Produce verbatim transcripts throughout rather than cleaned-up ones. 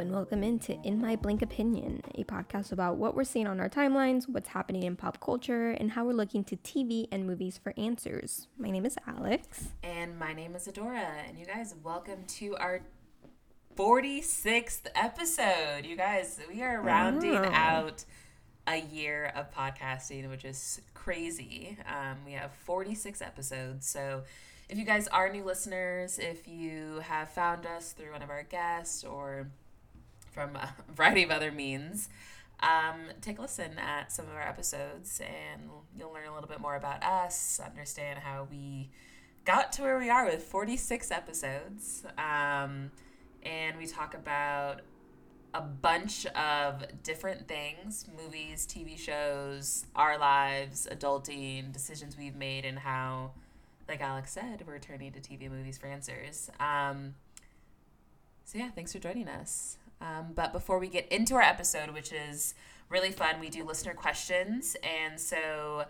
Welcome into In My Blink Opinion, a podcast about what we're seeing on our timelines, what's happening in pop culture, and how we're looking to T V and movies for answers. My name is Alex. And my name is Adora. And you guys, welcome to our forty-sixth episode. You guys, we are rounding wow. out a year of podcasting, which is crazy. Um, we have forty-six episodes, so... If you guys are new listeners, if you have found us through one of our guests or from a variety of other means, um, take a listen at some of our episodes and you'll learn a little bit more about us, understand how we got to where we are with forty-six episodes. Um, and we talk about a bunch of different things, movies, T V shows, our lives, adulting, decisions we've made, and how... Like Alex said, we're returning to T V and movies for answers. Um, so yeah, thanks for joining us. Um, but before we get into our episode, which is really fun, we do listener questions. And so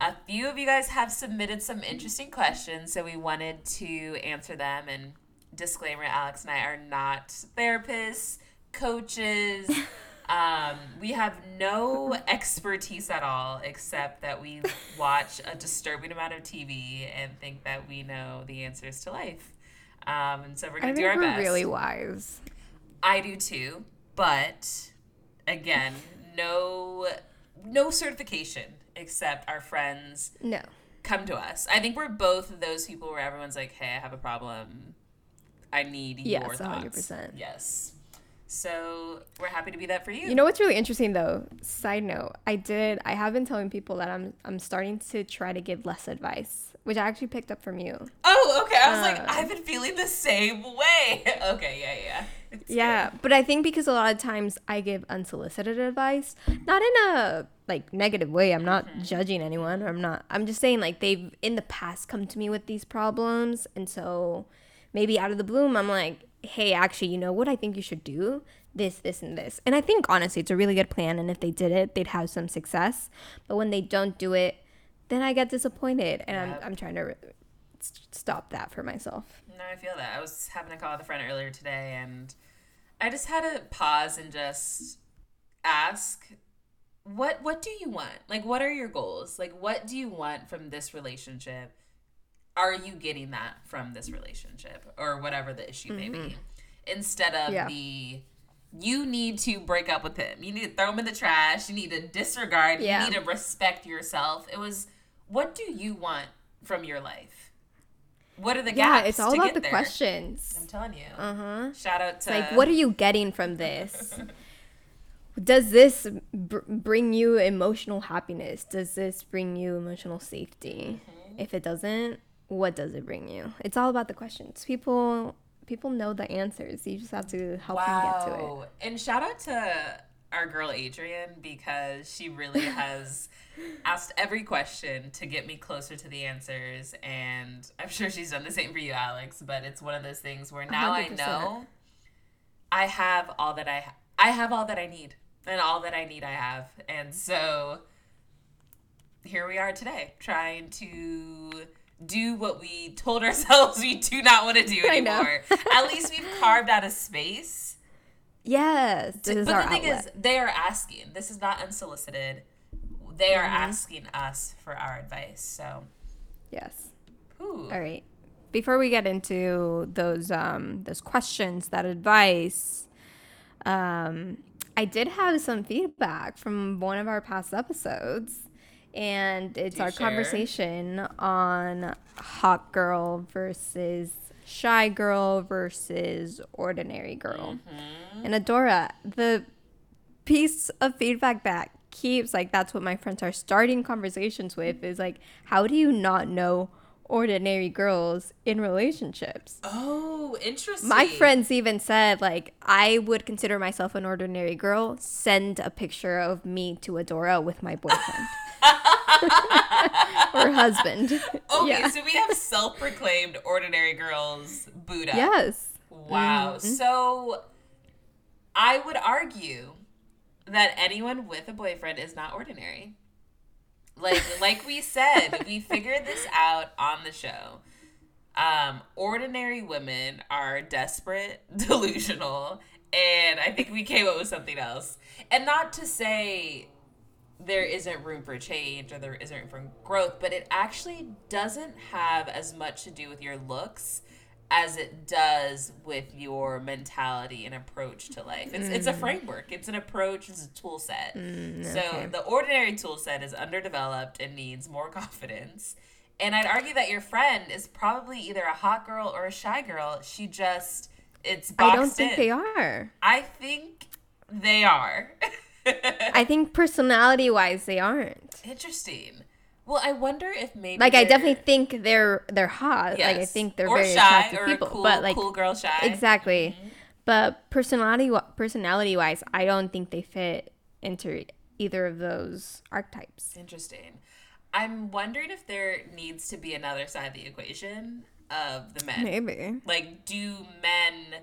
a few of you guys have submitted some interesting questions, so we wanted to answer them. And disclaimer, Alex and I are not therapists, coaches. Um, we have no expertise at all, except that we watch a disturbing amount of T V and think that we know the answers to life. Um, and so we're going to do our best. I think we're really wise. I do too, but again, no, no certification except our friends no. come to us. I think we're both those people where everyone's like, hey, I have a problem. I need yes, your thoughts. one hundred percent. Yes. So we're happy to be that for you. You know what's really interesting though? Side note, I did. I have been telling people that I'm I'm starting to try to give less advice, which I actually picked up from you. Oh, okay. I was um, like, I've been feeling the same way. Okay, yeah, yeah. It's yeah, good. But I think because a lot of times I give unsolicited advice, not in a like negative way. I'm not mm-hmm. judging anyone. I'm not. I'm just saying like they've in the past come to me with these problems, and so maybe out of the bloom, I'm like, hey, actually, you know what? I think you should do this, this, and this. And I think, honestly, it's a really good plan. And if they did it, they'd have some success. But when they don't do it, then I get disappointed. And yep. I'm, I'm trying to re- stop that for myself. No, I feel that. I was having a call with a friend earlier today, and I just had to pause and just ask, what what do you want? Like, what are your goals? Like, what do you want from this relationship? Are you getting that from this relationship or whatever the issue may mm-hmm. be? Instead of yeah. the, you need to break up with him. You need to throw him in the trash. You need to disregard. Yeah. You need to respect yourself. It was, what do you want from your life? What are the yeah, gaps? Yeah, it's all to about get the there? Questions. I'm telling you. Uh huh. Shout out to. Like, what are you getting from this? Does this br- bring you emotional happiness? Does this bring you emotional safety? Mm-hmm. If it doesn't, what does it bring you? It's all about the questions. People people know the answers. You just have to help wow. them get to it. And shout out to our girl Adrian, because she really has asked every question to get me closer to the answers. And I'm sure she's done the same for you, Alex. But it's one of those things where now one hundred percent. I know I have all that I ha- I have all that I need, and all that I need I have. And so here we are today, trying to do what we told ourselves we do not want to do anymore. At least we've carved out a space. Yes. This to, is but our the thing outlet. Is, they are asking. This is not unsolicited. They mm-hmm. are asking us for our advice. So, yes. Ooh. All right. Before we get into those um, those questions, that advice, um, I did have some feedback from one of our past episodes. And it's our share? conversation on hot girl versus shy girl versus ordinary girl. Mm-hmm. And Adora, the piece of feedback that keeps, like, that's what my friends are starting conversations with is, like, how do you not know ordinary girls in relationships? Oh, interesting. My friends even said, like, I would consider myself an ordinary girl. Send a picture of me to Adora with my boyfriend. Or husband. Okay, yeah. So we have self-proclaimed ordinary girls Buddha. Yes. Wow. Mm-hmm. So I would argue that anyone with a boyfriend is not ordinary. Like like we said, we figured this out on the show. Um, ordinary women are desperate, delusional, and I think we came up with something else. And not to say there isn't room for change or there isn't room for growth, but it actually doesn't have as much to do with your looks as it does with your mentality and approach to life. It's mm. it's a framework. It's an approach. It's a tool set. Mm, so okay. The ordinary tool set is underdeveloped and needs more confidence. And I'd argue that your friend is probably either a hot girl or a shy girl. She just, it's boxed in. I don't think in. they are. I think they are. I think personality-wise, they aren't. Interesting. Well, I wonder if maybe like I definitely think they're they're hot. Yes. Like I think they're or very shy, attractive or people, cool, but like cool girl shy. Exactly. Mm-hmm. But personality personality wise, I don't think they fit into either of those archetypes. Interesting. I'm wondering if there needs to be another side of the equation of the men. Maybe. Like, do men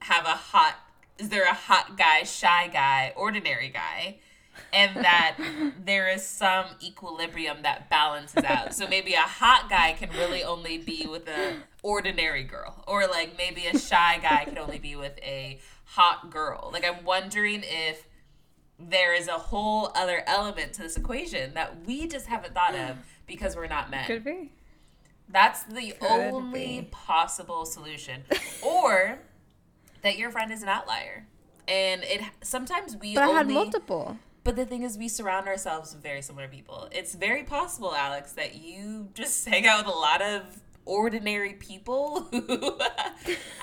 have a hot? Is there a hot guy, shy guy, ordinary guy? And that there is some equilibrium that balances out. So maybe a hot guy can really only be with an ordinary girl. Or, like, maybe a shy guy can only be with a hot girl. Like, I'm wondering if there is a whole other element to this equation that we just haven't thought of because we're not men. Could be. That's the Could only be. possible solution. Or that your friend is an outlier. And it sometimes we but only... But I had multiple... But the thing is, we surround ourselves with very similar people. It's very possible, Alex, that you just hang out with a lot of ordinary people who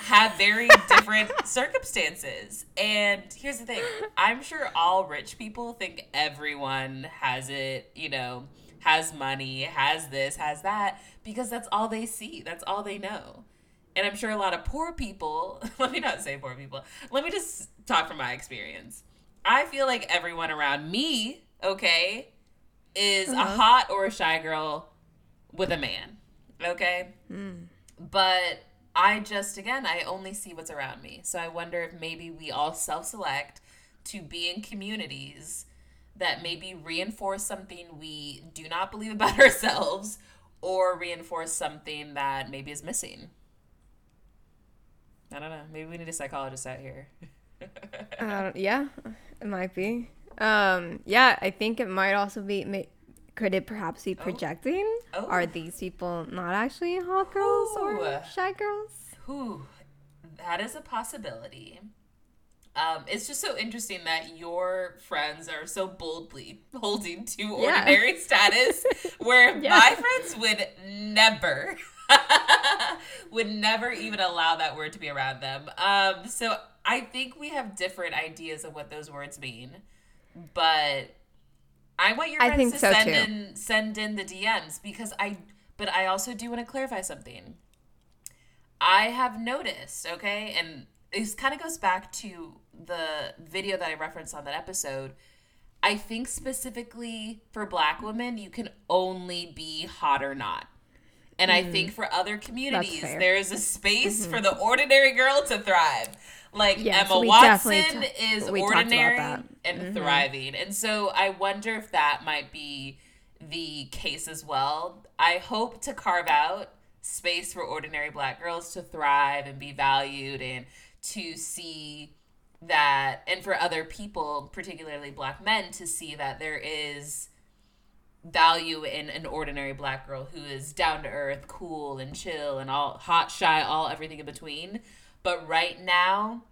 have very different circumstances. And here's the thing. I'm sure all rich people think everyone has it, you know, has money, has this, has that, because that's all they see. That's all they know. And I'm sure a lot of poor people, let me not say poor people, let me just talk from my experience. I feel like everyone around me, okay, is uh-huh. a hot or a shy girl with a man, okay? Mm. But I just, again, I only see what's around me. So I wonder if maybe we all self-select to be in communities that maybe reinforce something we do not believe about ourselves or reinforce something that maybe is missing. I don't know. Maybe we need a psychologist out here. uh, yeah. It might be. Um, yeah, I think it might also be, may, could it perhaps be projecting? Oh. Oh. Are these people not actually hot girls Ooh. or shy girls? Ooh, that is a possibility. Um, it's just so interesting that your friends are so boldly holding to ordinary yeah. status, where yeah. my friends would never, would never even allow that word to be around them. Um, so I think we have different ideas of what those words mean, but I want your friends to so send too. in send in the D Ms because I. But I also do want to clarify something. I have noticed, okay, and this kind of goes back to the video that I referenced on that episode. I think specifically for Black women, you can only be hot or not. And mm-hmm. I think for other communities, there is a space mm-hmm. for the ordinary girl to thrive. Like, yes, Emma Watson t- is ordinary and mm-hmm. thriving. And so I wonder if that might be the case as well. I hope to carve out space for ordinary Black girls to thrive and be valued and to see that, and for other people, particularly Black men, to see that there is value in an ordinary Black girl who is down to earth, cool and chill and all hot, shy, all everything in between. But right now,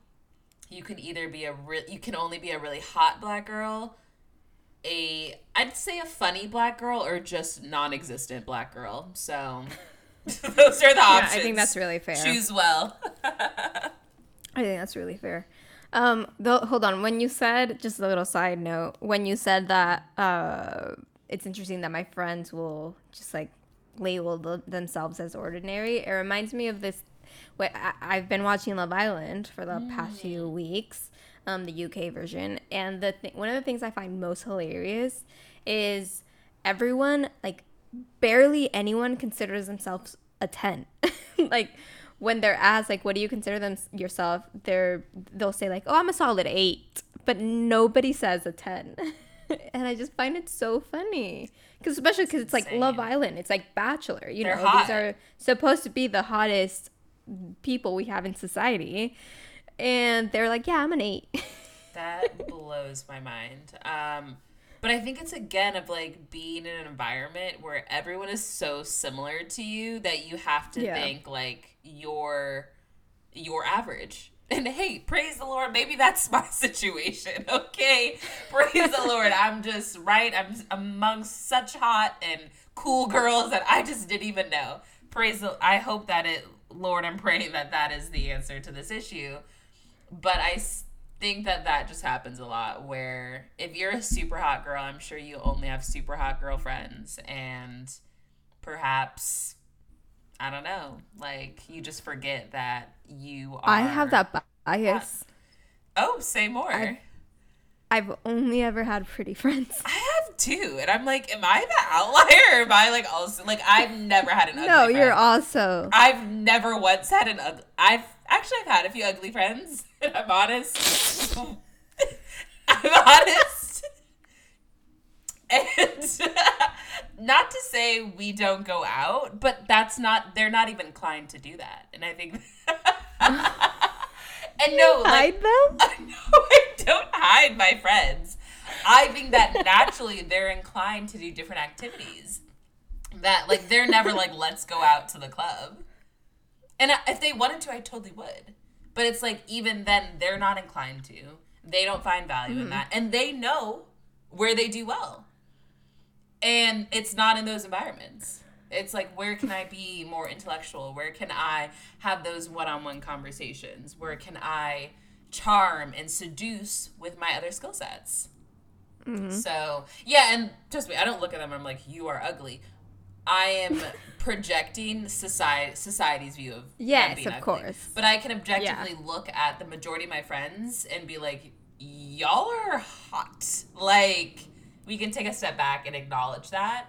you can either be a re- you can only be a really hot Black girl, a I'd say a funny Black girl, or just non-existent Black girl. So those are the options. Yeah, I think that's really fair. Choose well. I think that's really fair. Um, though, hold on. When you said, just a little side note, when you said that uh, it's interesting that my friends will just like label the- themselves as ordinary, it reminds me of this. Wait, I, I've been watching Love Island for the mm. past few weeks, um, the U K version, and the th- one of the things I find most hilarious is everyone, like barely anyone considers themselves a ten. Like when they're asked, like, what do you consider them yourself? They're, they'll say like, oh, I'm a solid eight, but nobody says a ten. And I just find it so funny, because especially because it's like Love Island, it's like Bachelor, you know, these are supposed to be the hottest people we have in society, and they're like, yeah, I'm an eight. That blows my mind. Um, but I think it's again of like being in an environment where everyone is so similar to you that you have to yeah. think like you're you're average. And hey, praise the Lord, maybe that's my situation, okay? Praise the Lord, I'm just, right? I'm amongst such hot and cool girls that I just didn't even know. Praise the, I hope that it, Lord, I'm praying that that is the answer to this issue. But I think that that just happens a lot, where if you're a super hot girl, I'm sure you only have super hot girlfriends, and perhaps... I don't know. Like, you just forget that you are... I have that bias. Oh, say more. I've, I've only ever had pretty friends. I have too. And I'm like, am I the outlier? Or am I, like, also... Like, I've never had an ugly no, friend. No, you're also... I've never once had an ugly... I've... Actually, I've had a few ugly friends. And I'm honest. I'm honest. And... Not to say we don't go out, but that's not, they're not even inclined to do that. And I think, and no, like, hide them? No, I don't hide my friends. I think that naturally they're inclined to do different activities. That, like, they're never like, let's go out to the club. And if they wanted to, I totally would. But it's like, even then, they're not inclined to. They don't find value mm. in that. And they know where they do well. And it's not in those environments. It's like, where can I be more intellectual? Where can I have those one-on-one conversations? Where can I charm and seduce with my other skill sets? Mm-hmm. So, yeah, and trust me, I don't look at them. I'm like, you are ugly. I am projecting society society's view of yes, being of ugly. Course. But I can objectively yeah. look at the majority of my friends and be like, y'all are hot. Like... We can take a step back and acknowledge that.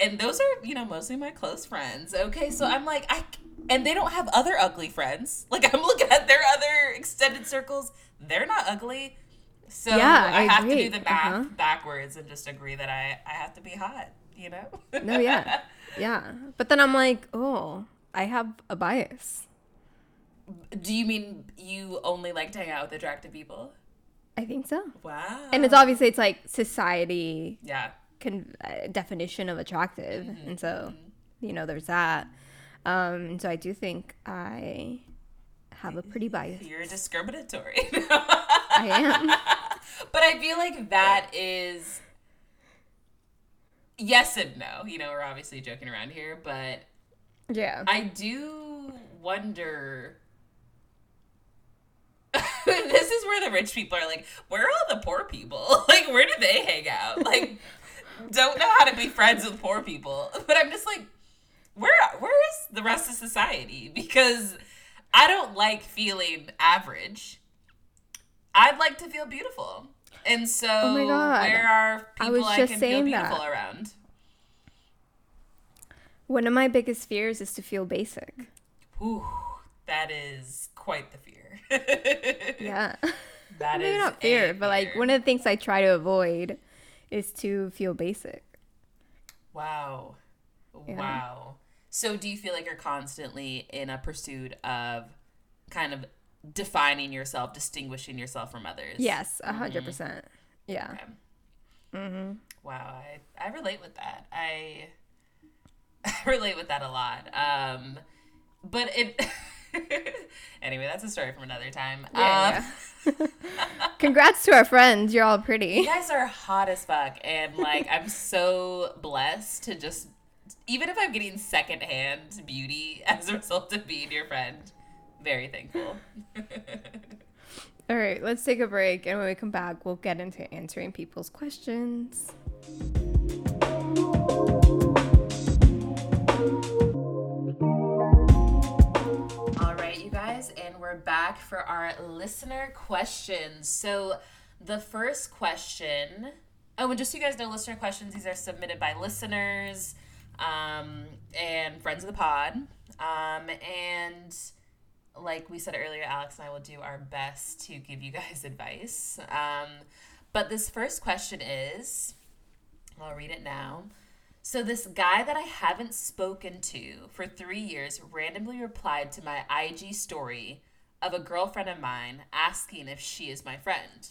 And those are, you know, mostly my close friends. Okay, so I'm like, I, and they don't have other ugly friends. Like, I'm looking at their other extended circles. They're not ugly. So yeah, I, I have agree. to do the math uh-huh. backwards and just agree that I, I have to be hot, you know? No, yeah. Yeah. But then I'm like, oh, I have a bias. Do you mean you only like to hang out with attractive people? I think so. Wow. And it's obviously, it's like society yeah. con- uh, definition of attractive. Mm-hmm. And so, you know, there's that. Um, and so I do think I have a pretty bias. You're discriminatory. I am. But I feel like that is yes and no. You know, we're obviously joking around here, but yeah, I do wonder... This is where the rich people are like, where are all the poor people? Like, where do they hang out? Like, don't know how to be friends with poor people. But I'm just like, where where is the rest of society? Because I don't like feeling average. I'd like to feel beautiful. And so oh my God. Where are people I, I can feel beautiful that. around? One of my biggest fears is to feel basic. Ooh, that is quite the fear. Yeah. That Maybe is not fair, but like one of the things I try to avoid is to feel basic. Wow. Yeah. Wow. So do you feel like you're constantly in a pursuit of kind of defining yourself, distinguishing yourself from others? Yes, one hundred percent. Mm-hmm. Yeah. Okay. Mm-hmm. Wow. I, I relate with that. I, I relate with that a lot. Um, but it... Anyway, that's a story from another time. Yeah, um, yeah. Congrats to our friends. You're all pretty. You guys are hot as fuck. And, like, I'm so blessed to just, even if I'm getting secondhand beauty as a result of being your friend, very thankful. All right, let's take a break. And when we come back, we'll get into answering people's questions. And we're back for our listener questions. So the first question, Oh, and just so you guys know, listener questions, these are submitted by listeners um, and friends of the pod. Um, and like we said earlier, Alex and I will do our best to give you guys advice. Um, but this first question is, I'll read it now. So this guy that I haven't spoken to for three years randomly replied to my I G story of a girlfriend of mine asking if she is my friend.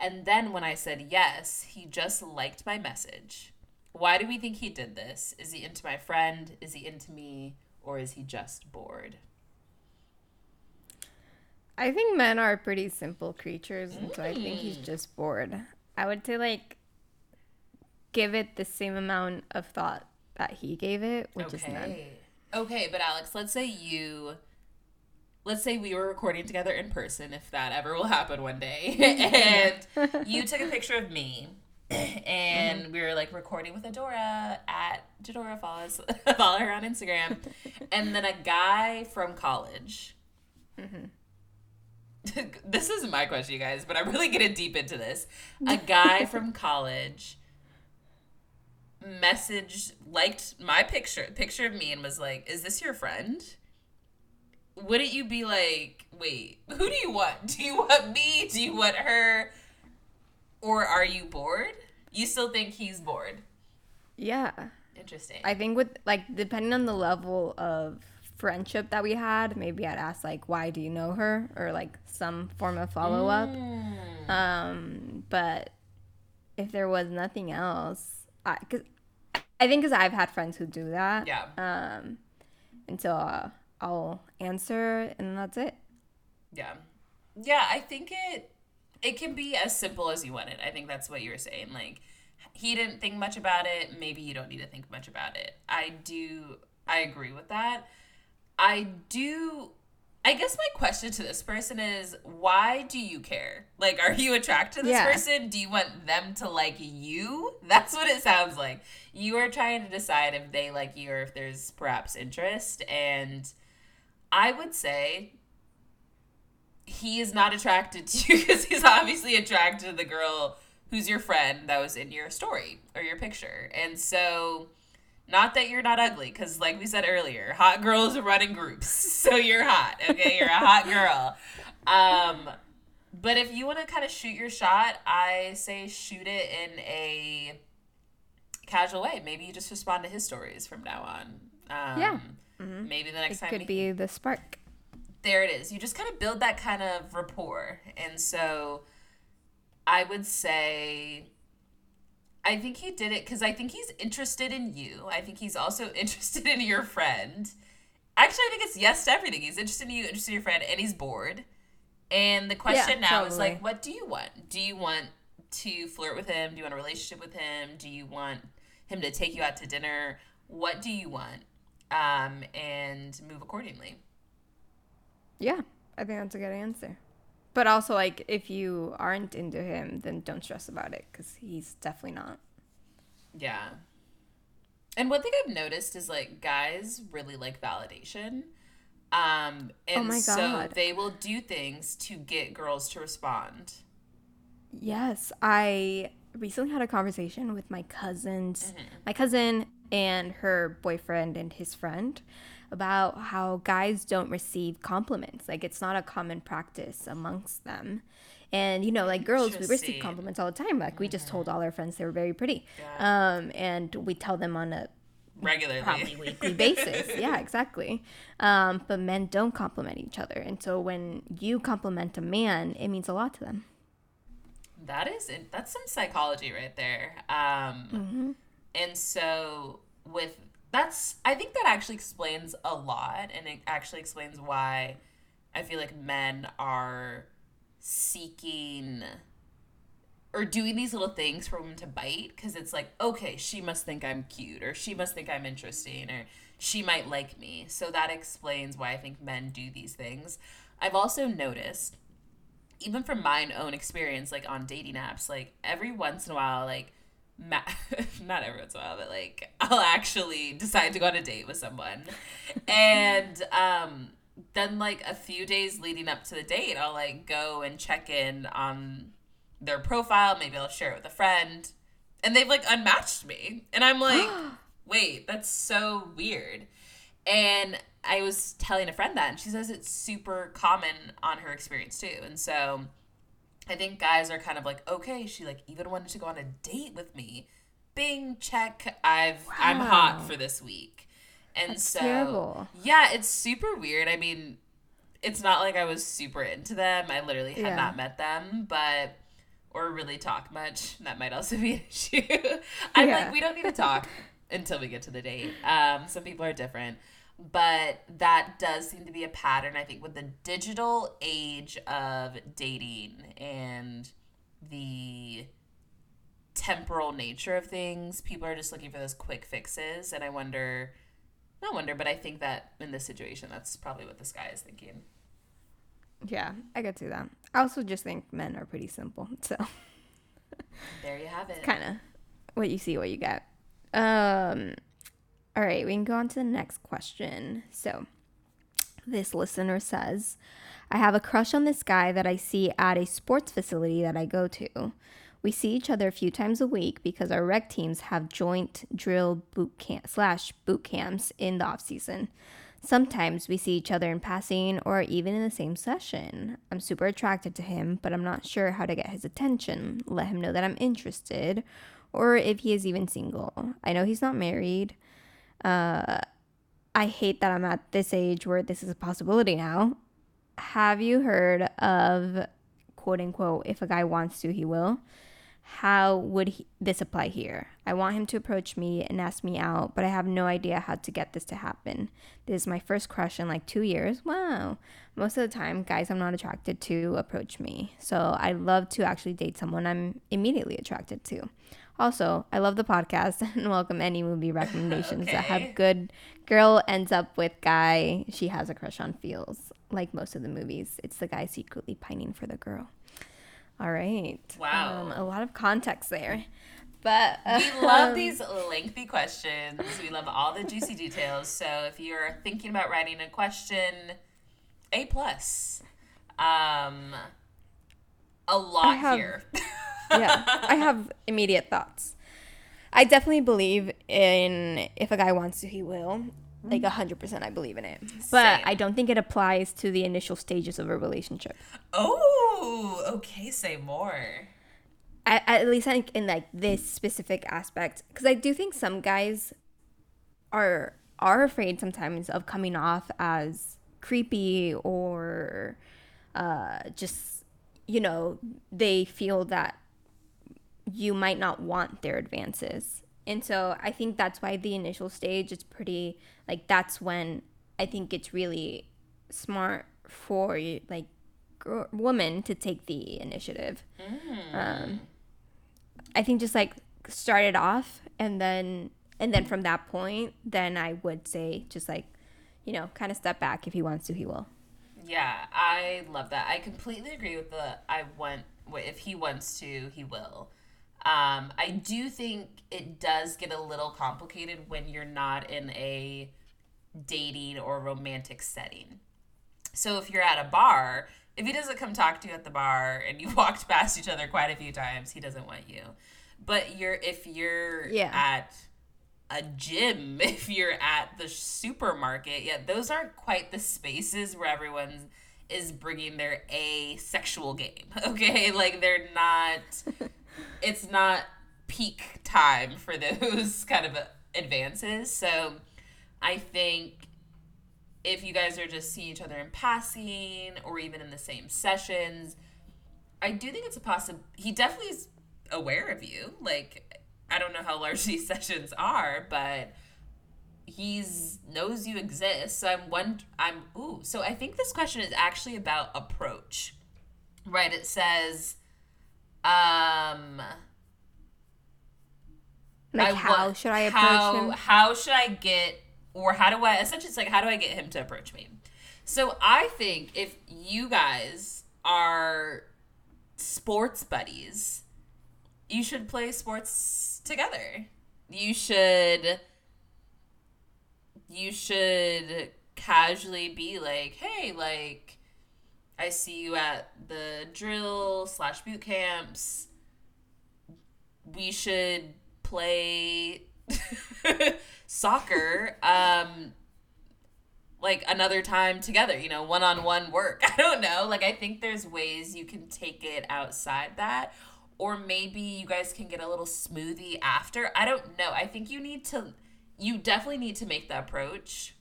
And then when I said yes, he just liked my message. Why do we think he did this? Is he into my friend? Is he into me? Or is he just bored? I think men are pretty simple creatures, and mm. so I think he's just bored. I would say, like, give it the same amount of thought that he gave it, which okay. is none. Okay, but Alex, let's say you... Let's say we were recording together in person, if that ever will happen one day, and you took a picture of me, and mm-hmm. we were, like, recording with Adora at Jadora, follows, follow her on Instagram, and then a guy from college. Mm-hmm. This is my question, you guys, but I'm really getting deep into this. A guy from college messaged, liked my picture, picture of me, and was like, is this your friend? Wouldn't you be like, wait, who do you want? Do you want me? Do you want her? Or are you bored? You still think he's bored? Yeah. Interesting. I think with, like, depending on the level of friendship that we had, maybe I'd ask, like, why do you know her? Or, like, some form of follow-up. Mm. Um, but if there was nothing else, I, cause, I think because I've had friends who do that. Yeah. Um, and so... Uh, I'll answer, and that's it. Yeah. Yeah, I think it it can be as simple as you want it. I think that's what you were saying. Like, he didn't think much about it. Maybe you don't need to think much about it. I do. I agree with that. I do. I guess my question to this person is, why do you care? Like, are you attracted to this yeah. person? Do you want them to like you? That's what it sounds like. You are trying to decide if they like you or if there's perhaps interest, and... I would say he is not attracted to you because he's obviously attracted to the girl who's your friend that was in your story or your picture. And so, not that you're not ugly, because like we said earlier, hot girls run in groups. So you're hot, okay? You're a hot girl. Um, but if you want to kind of shoot your shot, I say shoot it in a casual way. Maybe you just respond to his stories from now on. Um, yeah. Mm-hmm. Maybe the next it time could we... be the spark. There it is. You just kind of build that kind of rapport. And so I would say I think he did it because I think he's interested in you. I think he's also interested in your friend. Actually, I think it's yes to everything. He's interested in you, interested in your friend, and he's bored. And the question yeah, now probably. is like, what do you want? Do you want to flirt with him? Do you want a relationship with him? Do you want him to take you out to dinner? What do you want? Um, and move accordingly. Yeah, I think that's a good answer. But also, like, if you aren't into him, then don't stress about it, because he's definitely not. Yeah. And one thing I've noticed is, like, guys really like validation. Um, and oh my God. So they will do things to get girls to respond. Yes. I recently had a conversation with my cousins. Mm-hmm. My cousin... and her boyfriend and his friend about how guys don't receive compliments. Like, it's not a common practice amongst them. And, you know, like, girls, we receive compliments all the time. Like, we mm-hmm. just told all our friends they were very pretty. Yeah. Um, and we tell them on a regularly, probably weekly basis. Yeah, exactly. Um, but men don't compliment each other. And so when you compliment a man, it means a lot to them. That is it. That's some psychology right there. Um mm-hmm. And so with that's I think that actually explains a lot, and it actually explains why I feel like men are seeking or doing these little things for women to bite, because it's like, okay, she must think I'm cute, or she must think I'm interesting, or she might like me. So that explains why I think men do these things. I've also noticed, even from my own experience, like on dating apps, like every once in a while, like Ma- not every once in a while, but like I'll actually decide to go on a date with someone, and um then like a few days leading up to the date, I'll like go and check in on their profile. Maybe I'll share it with a friend, and they've like unmatched me. And I'm like, wait, that's so weird. And I was telling a friend that, and she says it's super common on her experience too. And so I think guys are kind of like, okay, she like even wanted to go on a date with me. Bing, check. I've wow. I'm hot for this week. And that's so terrible. Yeah, it's super weird. I mean, it's not like I was super into them. I literally had yeah. not met them, but or really talk much. That might also be an issue. I'm yeah. like, we don't need to talk until we get to the date. Um, some people are different. But that does seem to be a pattern, I think, with the digital age of dating and the temporal nature of things. People are just looking for those quick fixes. And I wonder, not wonder, but I think that in this situation, that's probably what this guy is thinking. Yeah, I could see that. I also just think men are pretty simple. So there you have it. Kind of what you see, what you get. Um... All right, we can go on to the next question. So this listener says, I have a crush on this guy that I see at a sports facility that I go to. We see each other a few times a week because our rec teams have joint drill boot camp slash boot camps in the off season. Sometimes we see each other in passing or even in the same session. I'm super attracted to him, but I'm not sure how to get his attention, let him know that I'm interested, or if he is even single. I know he's not married. Uh, I hate that I'm at this age where this is a possibility now. Have you heard of, quote unquote, if a guy wants to, he will? How would he, this apply here? I want him to approach me and ask me out, but I have no idea how to get this to happen. This is my first crush in like two years. Wow. Most of the time, guys I'm not attracted to approach me. So I love to actually date someone I'm immediately attracted to. Also, I love the podcast and welcome any movie recommendations okay. that have good girl ends up with guy she has a crush on feels. Like most of the movies, it's the guy secretly pining for the girl. All right. Wow. Um, a lot of context there. But uh, we love these lengthy questions. We love all the juicy details. So if you're thinking about writing a question, A plus. Um, a lot have- here. Yeah, I have immediate thoughts. I definitely believe in if a guy wants to, he will. Like one hundred percent I believe in it. But same. I don't think it applies to the initial stages of a relationship. Oh, okay, say more. I, at least I think in like this specific aspect. Because I do think some guys are are afraid sometimes of coming off as creepy or uh, just, you know, they feel that you might not want their advances. And so I think that's why the initial stage is pretty, like, that's when I think it's really smart for, like, girl, woman to take the initiative. Mm. Um, I think just, like, start it off, and then, and then from that point, then I would say just, like, you know, kind of step back. If he wants to, he will. Yeah, I love that. I completely agree with the, I want, if he wants to, he will. Um, I do think it does get a little complicated when you're not in a dating or romantic setting. So if you're at a bar, if he doesn't come talk to you at the bar and you walked past each other quite a few times, he doesn't want you. But you're if you're yeah. at a gym, if you're at the supermarket, yeah, those aren't quite the spaces where everyone's is bringing their asexual game, okay? Like, they're not... it's not peak time for those kind of advances. So I think if you guys are just seeing each other in passing or even in the same sessions, I do think it's a possible. He definitely is aware of you. Like, I don't know how large these sessions are, but he's knows you exist. So I'm one. I'm ooh. So I think this question is actually about approach, right? It says. Um, like I how want, should I approach how, him? How should I get, or how do I, essentially it's like, how do I get him to approach me? So I think if you guys are sports buddies, you should play sports together. You should, you should casually be like, hey, like, I see you at the drill slash boot camps. we should play soccer um like another time together, you know, one-on-one work. I don't know. Like, I think there's ways you can take it outside that, or maybe you guys can get a little smoothie after. I don't know. I think you need to, you definitely need to make the approach,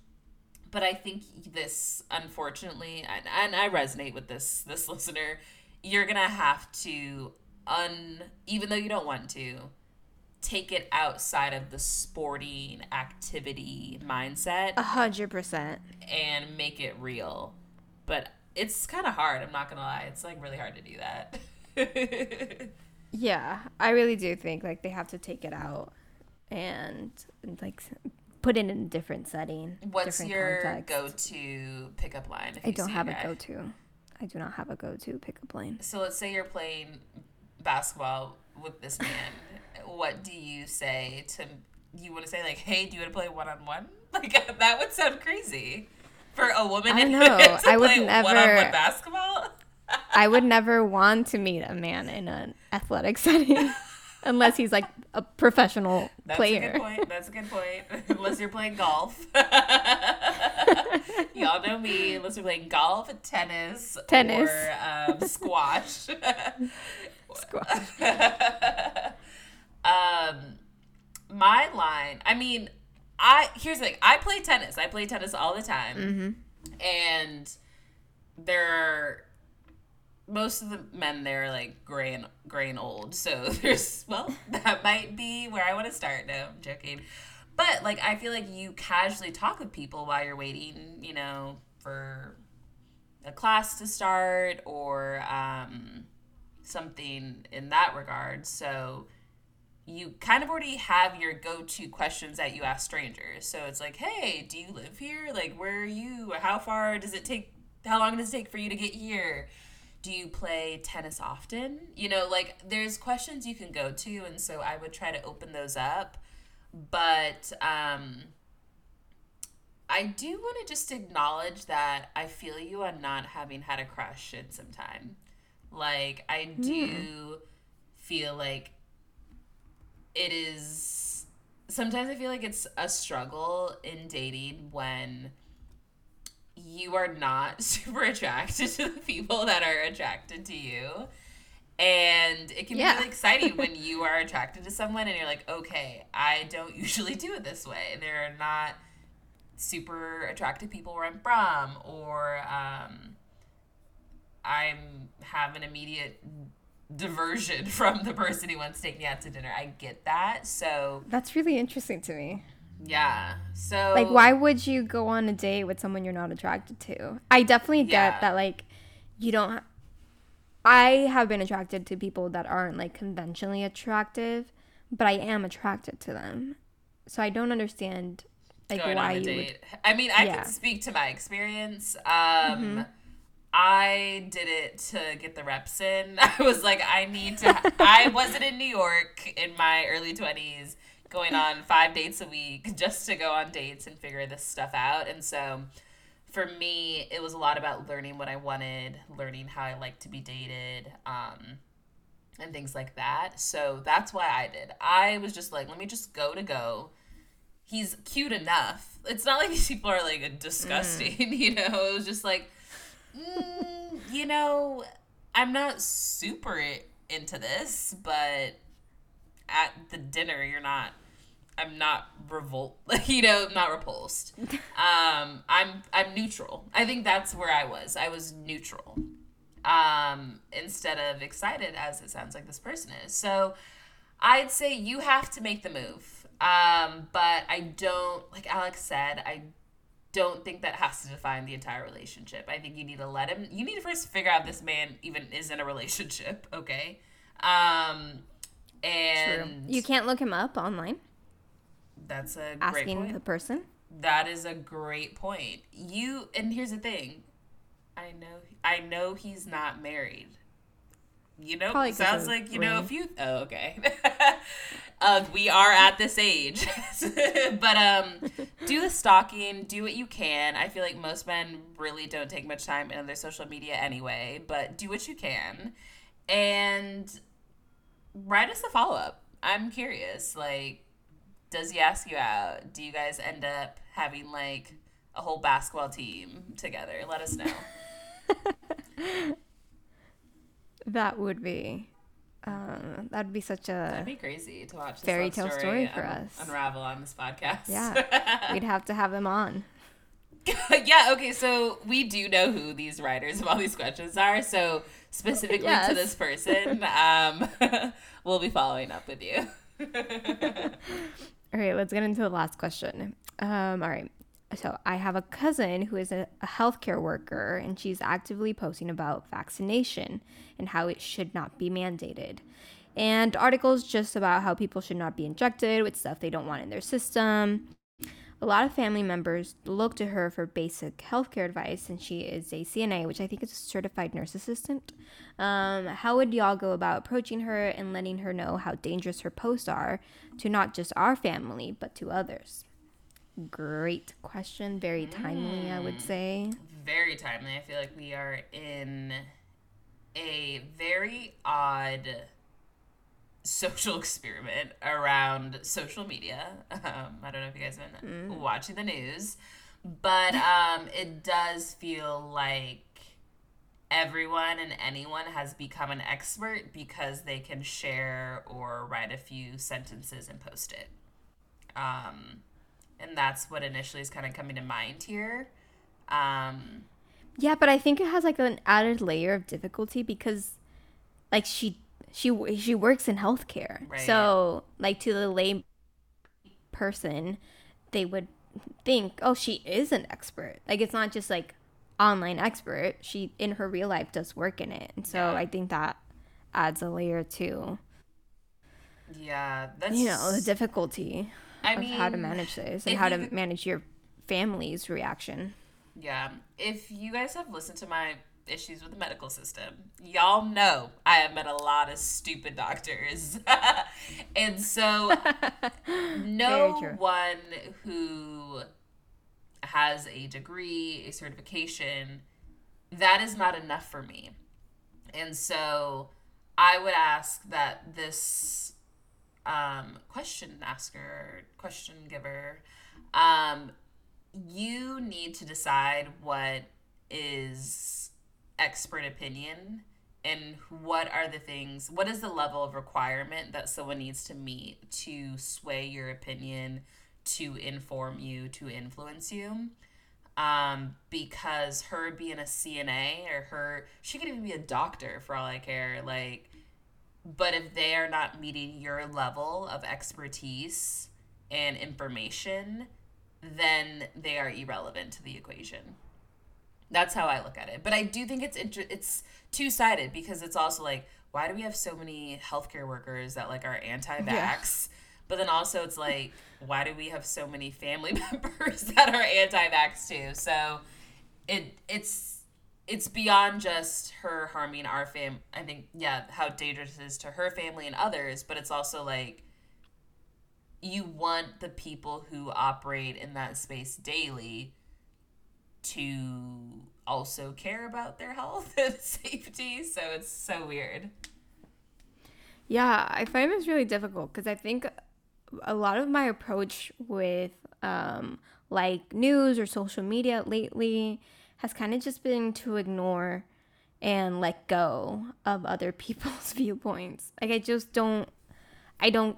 but I think this, unfortunately, and, and I resonate with this, this listener, you're going to have to, un, even though you don't want to, take it outside of the sporting activity mindset. A hundred percent. And make it real. But it's kind of hard. I'm not going to lie. It's like really hard to do that. Yeah. I really do think like they have to take it out and like put it in a different setting. What's different your context. Go-to pickup line? If I you don't see have a guy. go-to. I do not have a go-to pickup line. So let's say you're playing basketball with this man. What do you say to, you want to say like, hey, do you want to play one-on-one? Like, that would sound crazy for a woman I know. to I would play never, one-on-one basketball. I would never want to meet a man in an athletic setting unless he's like a professional That's player. A good point. That's a good point. Unless you're playing golf. Y'all know me. Unless you're playing golf, tennis, tennis. or um, squash. Squash. Um, my line, I mean, I, here's the thing. I play tennis. I play tennis all the time. Mm-hmm. And there are, most of the men there are like gray and, gray and old. So there's, well, that might be where I want to start. No, I'm joking. But like, I feel like you casually talk with people while you're waiting, you know, for a class to start or, um, something in that regard. So you kind of already have your go-to questions that you ask strangers. So it's like, hey, do you live here? Like, where are you? How far does it take? How long does it take for you to get here? Do you play tennis often? You know, like, there's questions you can go to, and so I would try to open those up. But um, I do want to just acknowledge that I feel you on not having had a crush in some time. Like, I do mm. feel like it is, sometimes I feel like it's a struggle in dating when you are not super attracted to the people that are attracted to you. And it can yeah. be really exciting when you are attracted to someone and you're like, okay, I don't usually do it this way. There are not super attractive people where I'm from, or um, I'm have an immediate diversion from the person who wants to take me out to dinner. I get that. So that's really interesting to me. Yeah. So like, why would you go on a date with someone you're not attracted to? I definitely get yeah. that. Like, you don't ha- I have been attracted to people that aren't like conventionally attractive, but I am attracted to them. So I don't understand like Going why on a you date. Would I mean I yeah. can speak to my experience. um mm-hmm. I did it to get the reps in. I was like, I need to. Ha- I wasn't in New York in my early twenties going on five dates a week just to go on dates and figure this stuff out. And so for me, it was a lot about learning what I wanted, learning how I like to be dated, um, and things like that. So that's why I did. I was just like, let me just go to go. He's cute enough. It's not like these people are like disgusting, mm. you know? It was just like, Mm, you know, I'm not super into this, but at the dinner, you're not, I'm not revolt, you know, not repulsed. Um, I'm, I'm neutral. I think that's where I was. I was neutral, um, instead of excited, as it sounds like this person is. So I'd say you have to make the move. Um, but I don't, like Alex said, I don't think that has to define the entire relationship. I think you need to let him, you need to first figure out this man even is in a relationship, okay? Um, and True. You can't look him up online. That's a great point. Asking the person. That is a great point. You, and here's the thing. I know, I know he's not married. You know, Probably sounds like, you know, a few, oh, okay. Uh, we are at this age. But um, do the stalking. Do what you can. I feel like most men really don't take much time in their social media anyway. But do what you can. And write us a follow-up. I'm curious, like, does he ask you out? Do you guys end up having, like, a whole basketball team together? Let us know. That would be, um, that'd be such a that'd be crazy to watch this fairy tale story, story for un- us unravel on this podcast. Yeah, we'd have to have him on. Yeah, okay, so we do know who these writers of all these questions are, so specifically yes. to this person, um, we'll be following up with you. All right, let's get into the last question. Um, all right, so I have a cousin who is a, a healthcare worker, and she's actively posting about vaccination and how it should not be mandated. And articles just about how people should not be injected with stuff they don't want in their system. A lot of family members look to her for basic healthcare advice, and she is a C N A, which I think is a certified nurse assistant. Um, how would y'all go about approaching her and letting her know how dangerous her posts are to not just our family, but to others? Great question. Very timely, mm, I would say. Very timely. I feel like we are in a very odd social experiment around social media. Um, I don't know if you guys have been mm. watching the news, but um, it does feel like everyone and anyone has become an expert because they can share or write a few sentences and post it. Um, and that's what initially is kind of coming to mind here. Um, yeah, but I think it has like an added layer of difficulty because like she She she works in healthcare, right. So like to the lay person, they would think, oh, she is an expert. Like it's not just like online expert. She in her real life does work in it, and so yeah. I think that adds a layer to yeah, that's you know the difficulty I of mean, how to manage this and how to manage your family's reaction. Yeah, if you guys have listened to my issues with the medical system, y'all know I have met a lot of stupid doctors. And so no one who has a degree, a certification, that is not enough for me. And so I would ask that this um question asker, question giver, um you need to decide what is expert opinion and what are the things, what is the level of requirement that someone needs to meet to sway your opinion, to inform you, to influence you. Um, because her being a C N A or her, she could even be a doctor for all I care. Like, but if they are not meeting your level of expertise and information, then they are irrelevant to the equation. That's how I look at it. But I do think it's inter- it's two-sided because it's also like, why do we have so many healthcare workers that like are anti-vax? Yeah. But then also it's like, why do we have so many family members that are anti-vax too? So it it's it's beyond just her harming our fam. I think, yeah, how dangerous it is to her family and others, but it's also like you want the people who operate in that space daily to also care about their health and safety. So it's so weird. Yeah, I find this really difficult because I think a lot of my approach with um, like news or social media lately has kind of just been to ignore and let go of other people's viewpoints. Like I just don't, I don't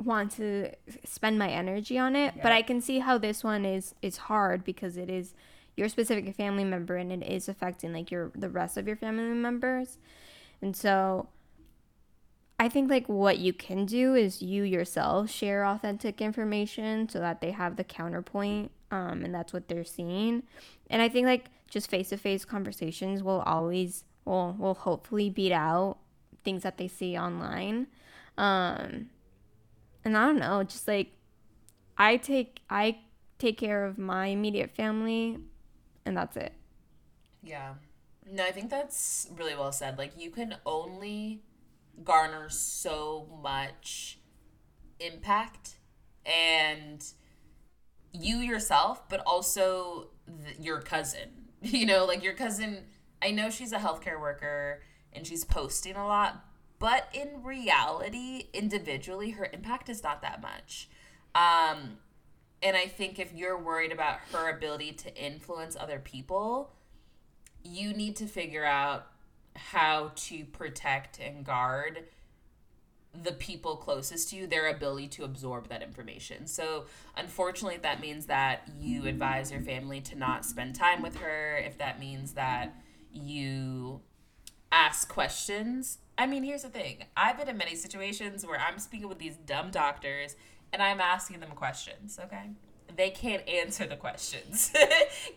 want to spend my energy on it, yeah. But I can see how this one is, is hard because it is your specific family member and it is affecting like your the rest of your family members. And so I think like what you can do is you yourself share authentic information so that they have the counterpoint um and that's what they're seeing. And I think like just face-to-face conversations will always will will hopefully beat out things that they see online. Um and I don't know, just like I take I take care of my immediate family. And that's it. Yeah. No, I think that's really well said. Like, you can only garner so much impact and you yourself, but also th- your cousin. You know, like your cousin, I know she's a healthcare worker and she's posting a lot, But in reality, individually, her impact is not that much. Um, and I think if you're worried about her ability to influence other people, you need to figure out how to protect and guard the people closest to you, their ability to absorb that information. So unfortunately, that means that you advise your family to not spend time with her. If that means that you ask questions. I mean, here's the thing. I've been in many situations where I'm speaking with these dumb doctors and I'm asking them questions, okay? They can't answer the questions.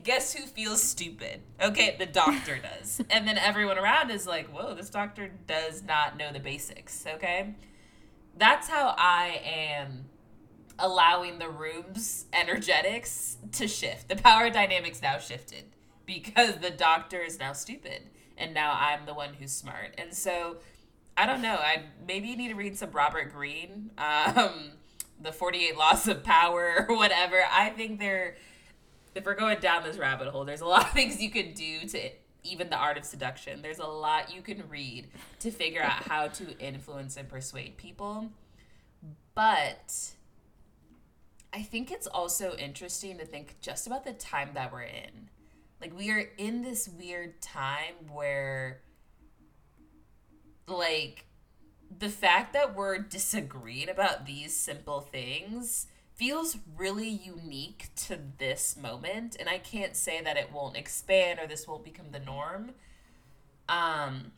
Guess who feels stupid? Okay, the doctor does. And then everyone around is like, whoa, this doctor does not know the basics, okay? That's how I am allowing the room's energetics to shift. The power dynamics now shifted because the doctor is now stupid. And now I'm the one who's smart. And so, I don't know. I maybe you need to read some Robert Greene. Um... The forty-eight Laws of Power or whatever. I think they're, if we're going down this rabbit hole, there's a lot of things you can do to even The Art of Seduction. There's a lot you can read to figure out how to influence and persuade people. But I think it's also interesting to think just about the time that we're in. Like, we are in this weird time where, like, the fact that we're disagreeing about these simple things feels really unique to this moment. And I can't say that it won't expand or this won't become the norm. Um,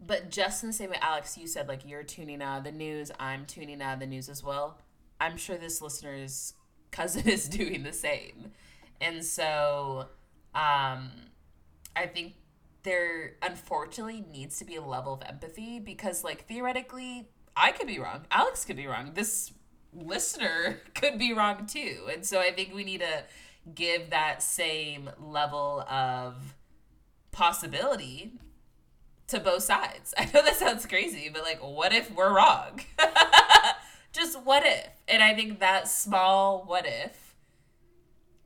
but just in the same way, Alex, you said, like, you're tuning out of the news. I'm tuning out of the news as well. I'm sure this listener's cousin is doing the same. And so um, I think there unfortunately needs to be a level of empathy because, like, theoretically, I could be wrong. Alex could be wrong. This listener could be wrong too. And so I think we need to give that same level of possibility to both sides. I know that sounds crazy, but, like, what if we're wrong? Just what if? And I think that small what if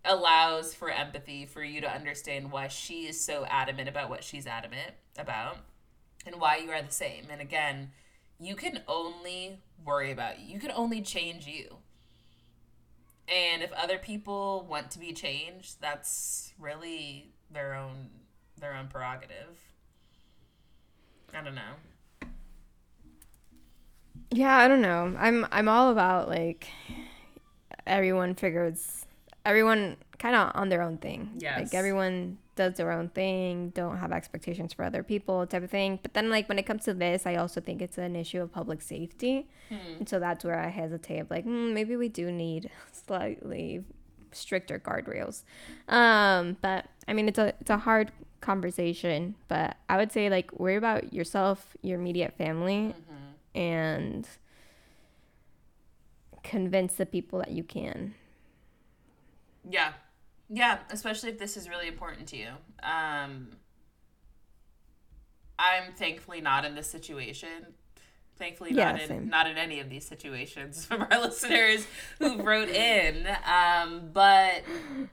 allows for empathy, for you to understand why she is so adamant about what she's adamant about and why you are the same. And again, you can only worry about you. You can only change you. And if other people want to be changed, that's really their own their own prerogative. I don't know. Yeah, I don't know. I'm I'm all about, like, everyone figures Everyone kind of on their own thing. Yes. Like, everyone does their own thing, don't have expectations for other people type of thing. But then, like, when it comes to this, I also think it's an issue of public safety. Mm-hmm. And so that's where I hesitate. I'm like, mm, maybe we do need slightly stricter guardrails. Um, but, I mean, it's a it's a hard conversation. But I would say, like, worry about yourself, your immediate family, mm-hmm. and convince the people that you can. Yeah. Yeah, especially if this is really important to you. Um, I'm thankfully not in this situation. Thankfully yeah, not in same. not in any of these situations from our listeners who wrote in. Um, but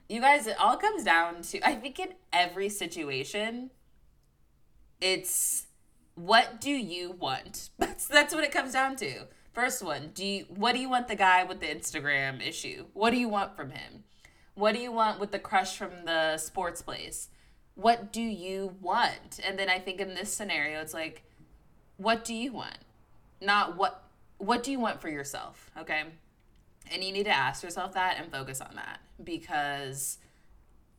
you guys, it all comes down to, I think in every situation, it's what do you want? That's that's what it comes down to. First one, do you, what do you want the guy with the Instagram issue? What do you want from him? What do you want with the crush from the sports place? What do you want? And then I think in this scenario, it's like, what do you want? Not what, what do you want for yourself? Okay. And you need to ask yourself that and focus on that because,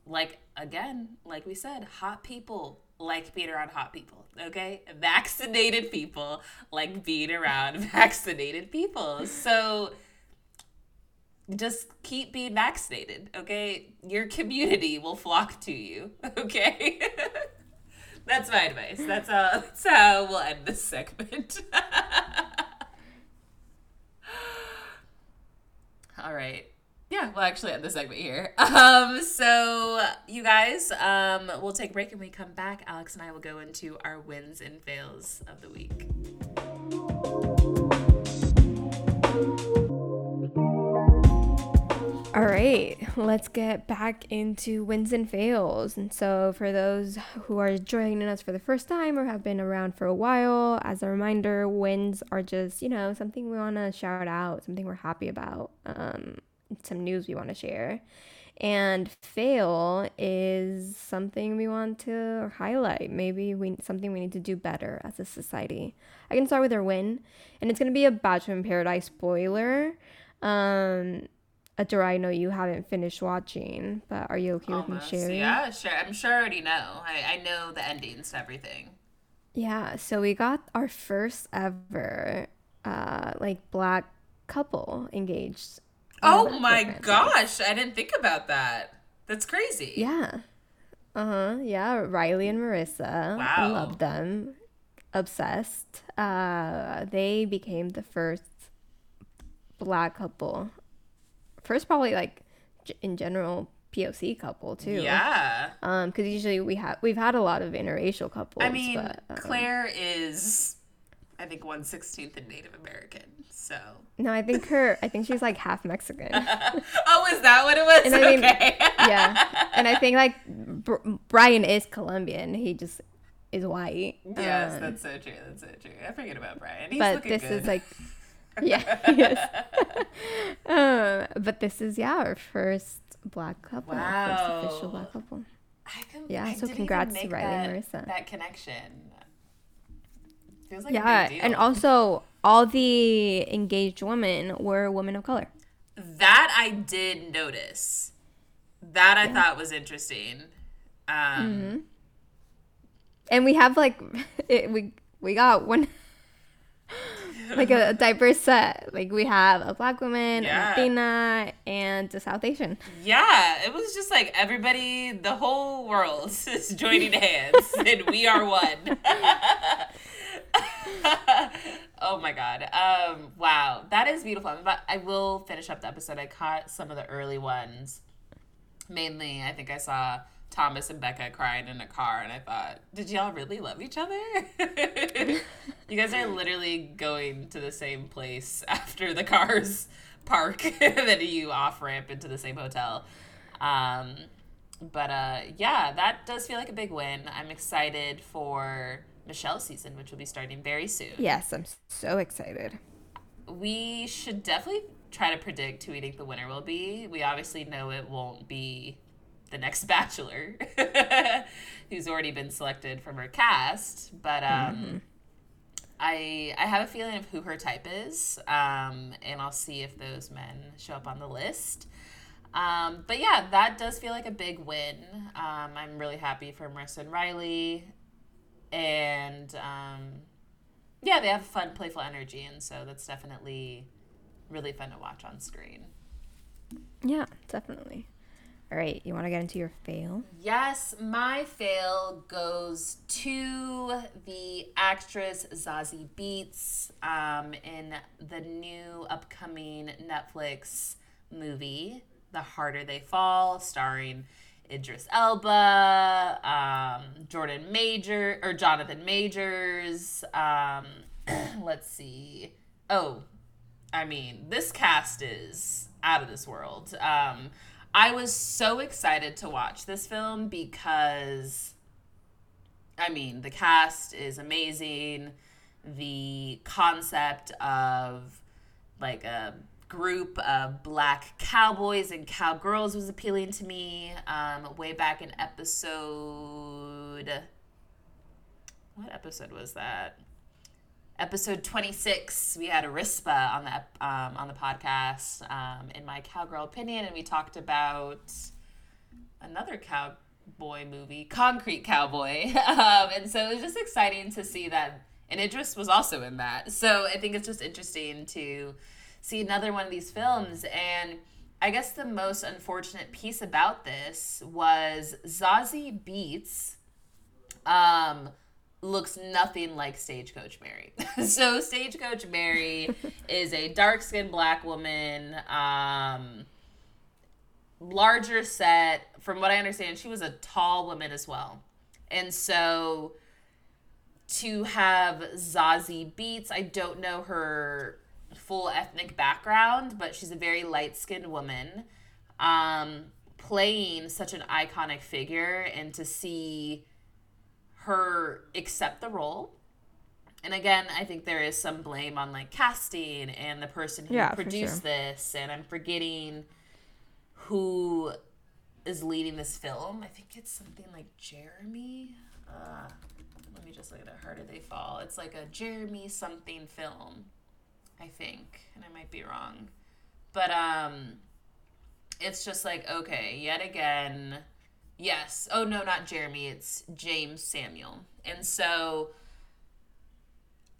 like, again, like we said, hot people like being around hot people. Okay. Vaccinated people like being around vaccinated people. So just keep being vaccinated, okay? Your community will flock to you, okay? That's my advice. That's how, that's how we'll end this segment. All right. Yeah, we'll actually end the segment here. Um, so, you guys, um, we'll take a break and we come back. Alex and I will go into our wins and fails of the week. All All right, let's get back into wins and fails. And so for those who are joining us for the first time or have been around for a while, as a reminder, wins are just, you know, something we want to shout out, something we're happy about, um, some news we want to share. And fail is something we want to highlight. Maybe we something we need to do better as a society. I can start with our win, and it's going to be a Bachelor in Paradise spoiler. Um, Adora, I know you haven't finished watching, but are you okay Almost, with me sharing? Yeah, sure. I'm sure I already know. I, I know the endings to everything. Yeah, so we got our first ever, uh, like, black couple engaged. Oh my gosh, I didn't think about that. That's crazy. Yeah. Uh-huh. Yeah, Riley and Marissa. Wow. I love them. Obsessed. Uh, they became the first black couple. First probably like in general P O C couple too. Yeah. Um, cuz usually we have we've had a lot of interracial couples. I mean, but, um, Claire is I think one sixteenth in Native American. So no, I think her. I think she's like half Mexican. Oh, is that what it was? And I mean, okay. Yeah, and I think like Br- Brian is Colombian. He just is white. Yes, um, that's so true. That's so true. I forget about Brian. He's but looking this good. Is like, yeah, yes. um, but this is yeah our first black couple. Wow. First official black couple. I can, yeah. I so congrats to Riley that, and Marissa. That connection. Feels like yeah, a big deal. And also all the engaged women were women of color. That I did notice. That I yeah. thought was interesting. Um, mm-hmm. And we have like it, we we got one like a, a diverse set. Like we have a black woman, yeah. a Latina, and a South Asian. Yeah, it was just like everybody, the whole world is joining hands, and we are one. Oh my god. Um wow, that is beautiful. I'm about, I will finish up the episode. I caught some of the early ones. Mainly, I think I saw Thomas and Becca crying in a car and I thought, did y'all really love each other? You guys are literally going to the same place after the cars park that you off ramp into the same hotel. Um but uh yeah, that does feel like a big win. I'm excited for Michelle's season, which will be starting very soon. Yes, I'm so excited. We should definitely try to predict who we think the winner will be. We obviously know it won't be the next Bachelor, who's already been selected from her cast. But um, mm-hmm. I I have a feeling of who her type is, um, and I'll see if those men show up on the list. Um, but yeah, that does feel like a big win. Um, I'm really happy for Marissa and Riley. And, um, yeah, they have fun, playful energy, and so that's definitely really fun to watch on screen. Yeah, definitely. All right, you want to get into your fail? Yes, my fail goes to the actress Zazie Beetz um, in the new upcoming Netflix movie, The Harder They Fall, starring Idris Elba, um, Jordan Major or Jonathan Majors. Um, let's see. Oh, I mean, this cast is out of this world. Um, I was so excited to watch this film because, I mean, the cast is amazing. The concept of like a group of black cowboys and cowgirls was appealing to me. Um, way back in episode, what episode was that? Episode twenty-six. We had Arispa on the um, on the podcast um, in my Cowgirl Opinion, and we talked about another cowboy movie, Concrete Cowboy. um, and so it was just exciting to see that, and Idris was also in that. So I think it's just interesting to see another one of these films. And I guess the most unfortunate piece about this was Zazie Beetz um, looks nothing like Stagecoach Mary. So Stagecoach Mary is a dark-skinned black woman, um, larger set. From what I understand, she was a tall woman as well. And so to have Zazie Beetz, I don't know her full ethnic background, but she's a very light-skinned woman um, playing such an iconic figure, and to see her accept the role. And again, I think there is some blame on like casting and the person who yeah, produced for sure. this, and I'm forgetting who is leading this film. I think it's something like Jeremy. Uh, let me just look at The Harder They Fall. It's like a Jeremy something film, I think, and I might be wrong. But um, it's just like, okay, yet again, yes. Oh, no, not Jeremy. It's James Samuel. And so,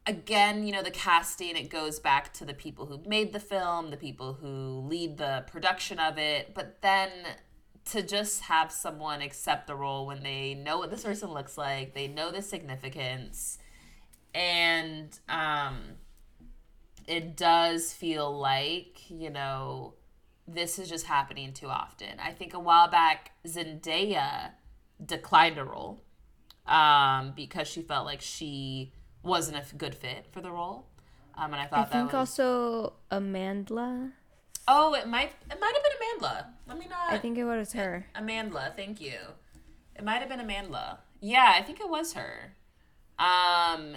again, you know, the casting, it goes back to the people who made the film, the people who lead the production of it. But then to just have someone accept the role when they know what this person looks like, they know the significance, and um, it does feel like, you know, this is just happening too often. I think a while back, Zendaya declined a role um, because she felt like she wasn't a good fit for the role. Um, and I thought I that think was... also Amandla. Oh, it might it might have been Amandla. Let me not... I think it was her. Amandla, thank you. It might have been Amandla. Yeah, I think it was her. Um...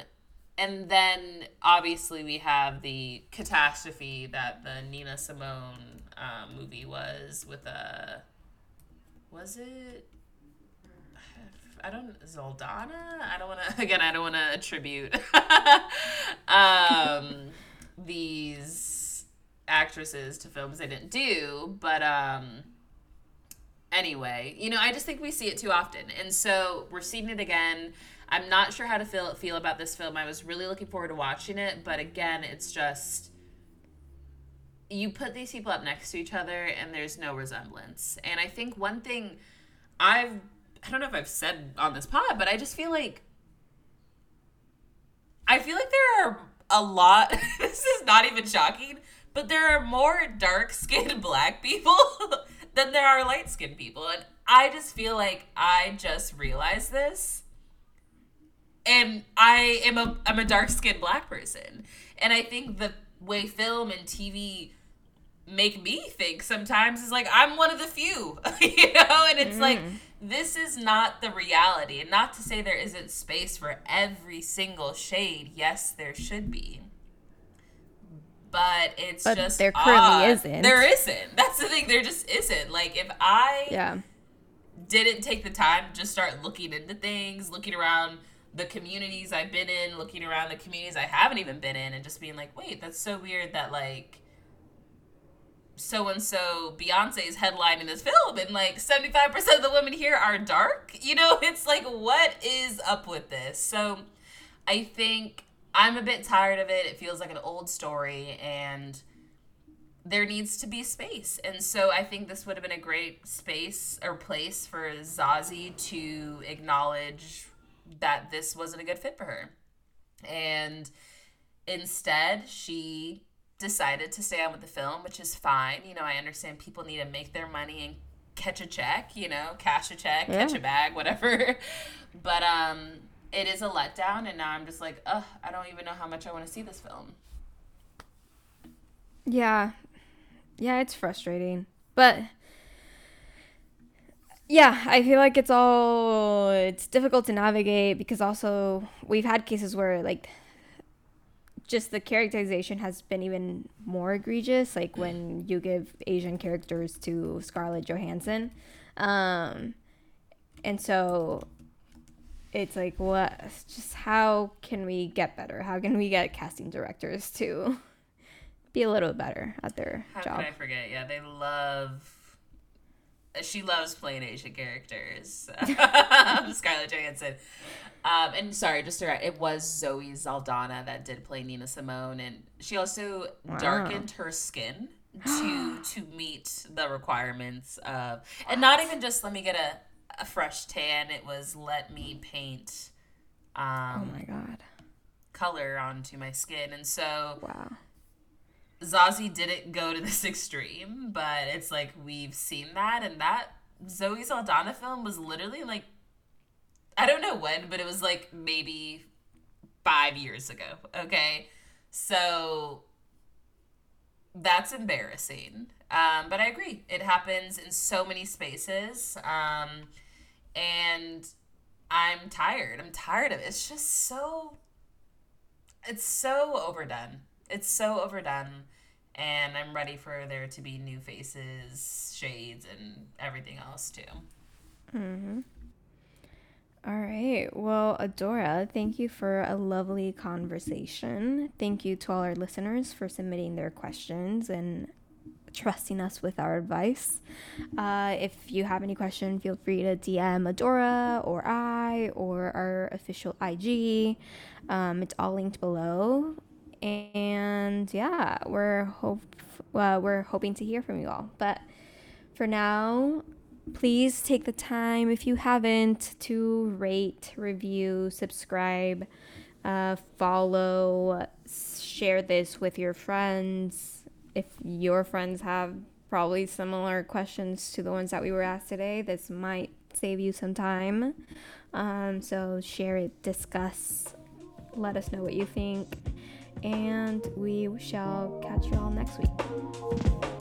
And then, obviously, we have the catastrophe that the Nina Simone um, movie was with a... Was it... I don't... Saldana? I don't want to... Again, I don't want to attribute um, these actresses to films they didn't do. But um, anyway, you know, I just think we see it too often. And so we're seeing it again. I'm not sure how to feel feel about this film. I was really looking forward to watching it, but again, it's just, you put these people up next to each other and there's no resemblance. And I think one thing I've, I don't know if I've said on this pod, but I just feel like, I feel like there are a lot, this is not even shocking, but there are more dark-skinned black people than there are light-skinned people. And I just feel like I just realized this. And I am a I'm a dark-skinned black person. And I think the way film and T V make me think sometimes is like, I'm one of the few, you know? And it's mm. like, this is not the reality. And not to say there isn't space for every single shade. Yes, there should be. But it's but just there currently odd. Isn't. There isn't. That's the thing. There just isn't. Like, if I yeah. didn't take the time to just start looking into things, looking around the communities I've been in, looking around the communities I haven't even been in, and just being like, wait, that's so weird that, like, so-and-so Beyonce's headlining this film, and, like, seventy-five percent of the women here are dark? You know, it's like, what is up with this? So I think I'm a bit tired of it. It feels like an old story, and there needs to be space. And so I think this would have been a great space or place for Zazie to acknowledge that this wasn't a good fit for her. And instead, she decided to stay on with the film, which is fine. You know, I understand people need to make their money and catch a check, you know, cash a check, yeah. catch a bag, whatever. But um, it is a letdown, and now I'm just like, ugh, I don't even know how much I want to see this film. Yeah. Yeah, it's frustrating. But... yeah, I feel like it's all, it's difficult to navigate, because also we've had cases where, like, just the characterization has been even more egregious, like when you give Asian characters to Scarlett Johansson. Um, and so it's like, what, just how can we get better? How can we get casting directors to be a little better at their job? How could I forget? Yeah, they love... She loves playing Asian characters. Scarlett Johansson. Um, and sorry, just to write, it was Zoe Saldana that did play Nina Simone. And she also wow. darkened her skin to to meet the requirements of... And not even just let me get a, a fresh tan. It was let me paint um, oh my God. color onto my skin. And so... wow. Zazie didn't go to this extreme, but it's like we've seen that, and that Zoe Saldana film was literally like, I don't know when, but it was like maybe five years ago, okay? So that's embarrassing. Um, but I agree. It happens in so many spaces. Um, and I'm tired. I'm tired of it. It's just so, it's so overdone. It's so overdone. And I'm ready for there to be new faces, shades, and everything else, too. Mm-hmm. All right. Well, Adora, thank you for a lovely conversation. Thank you to all our listeners for submitting their questions and trusting us with our advice. Uh, if you have any question, feel free to D M Adora or I or our official I G. Um, it's all linked below. And yeah, we're hope uh, we're hoping to hear from you all. But for now, please take the time, if you haven't, to rate, review, subscribe, uh, follow, share this with your friends. If your friends have probably similar questions to the ones that we were asked today, this might save you some time. Um, so share it, discuss, let us know what you think. And we shall catch you all next week.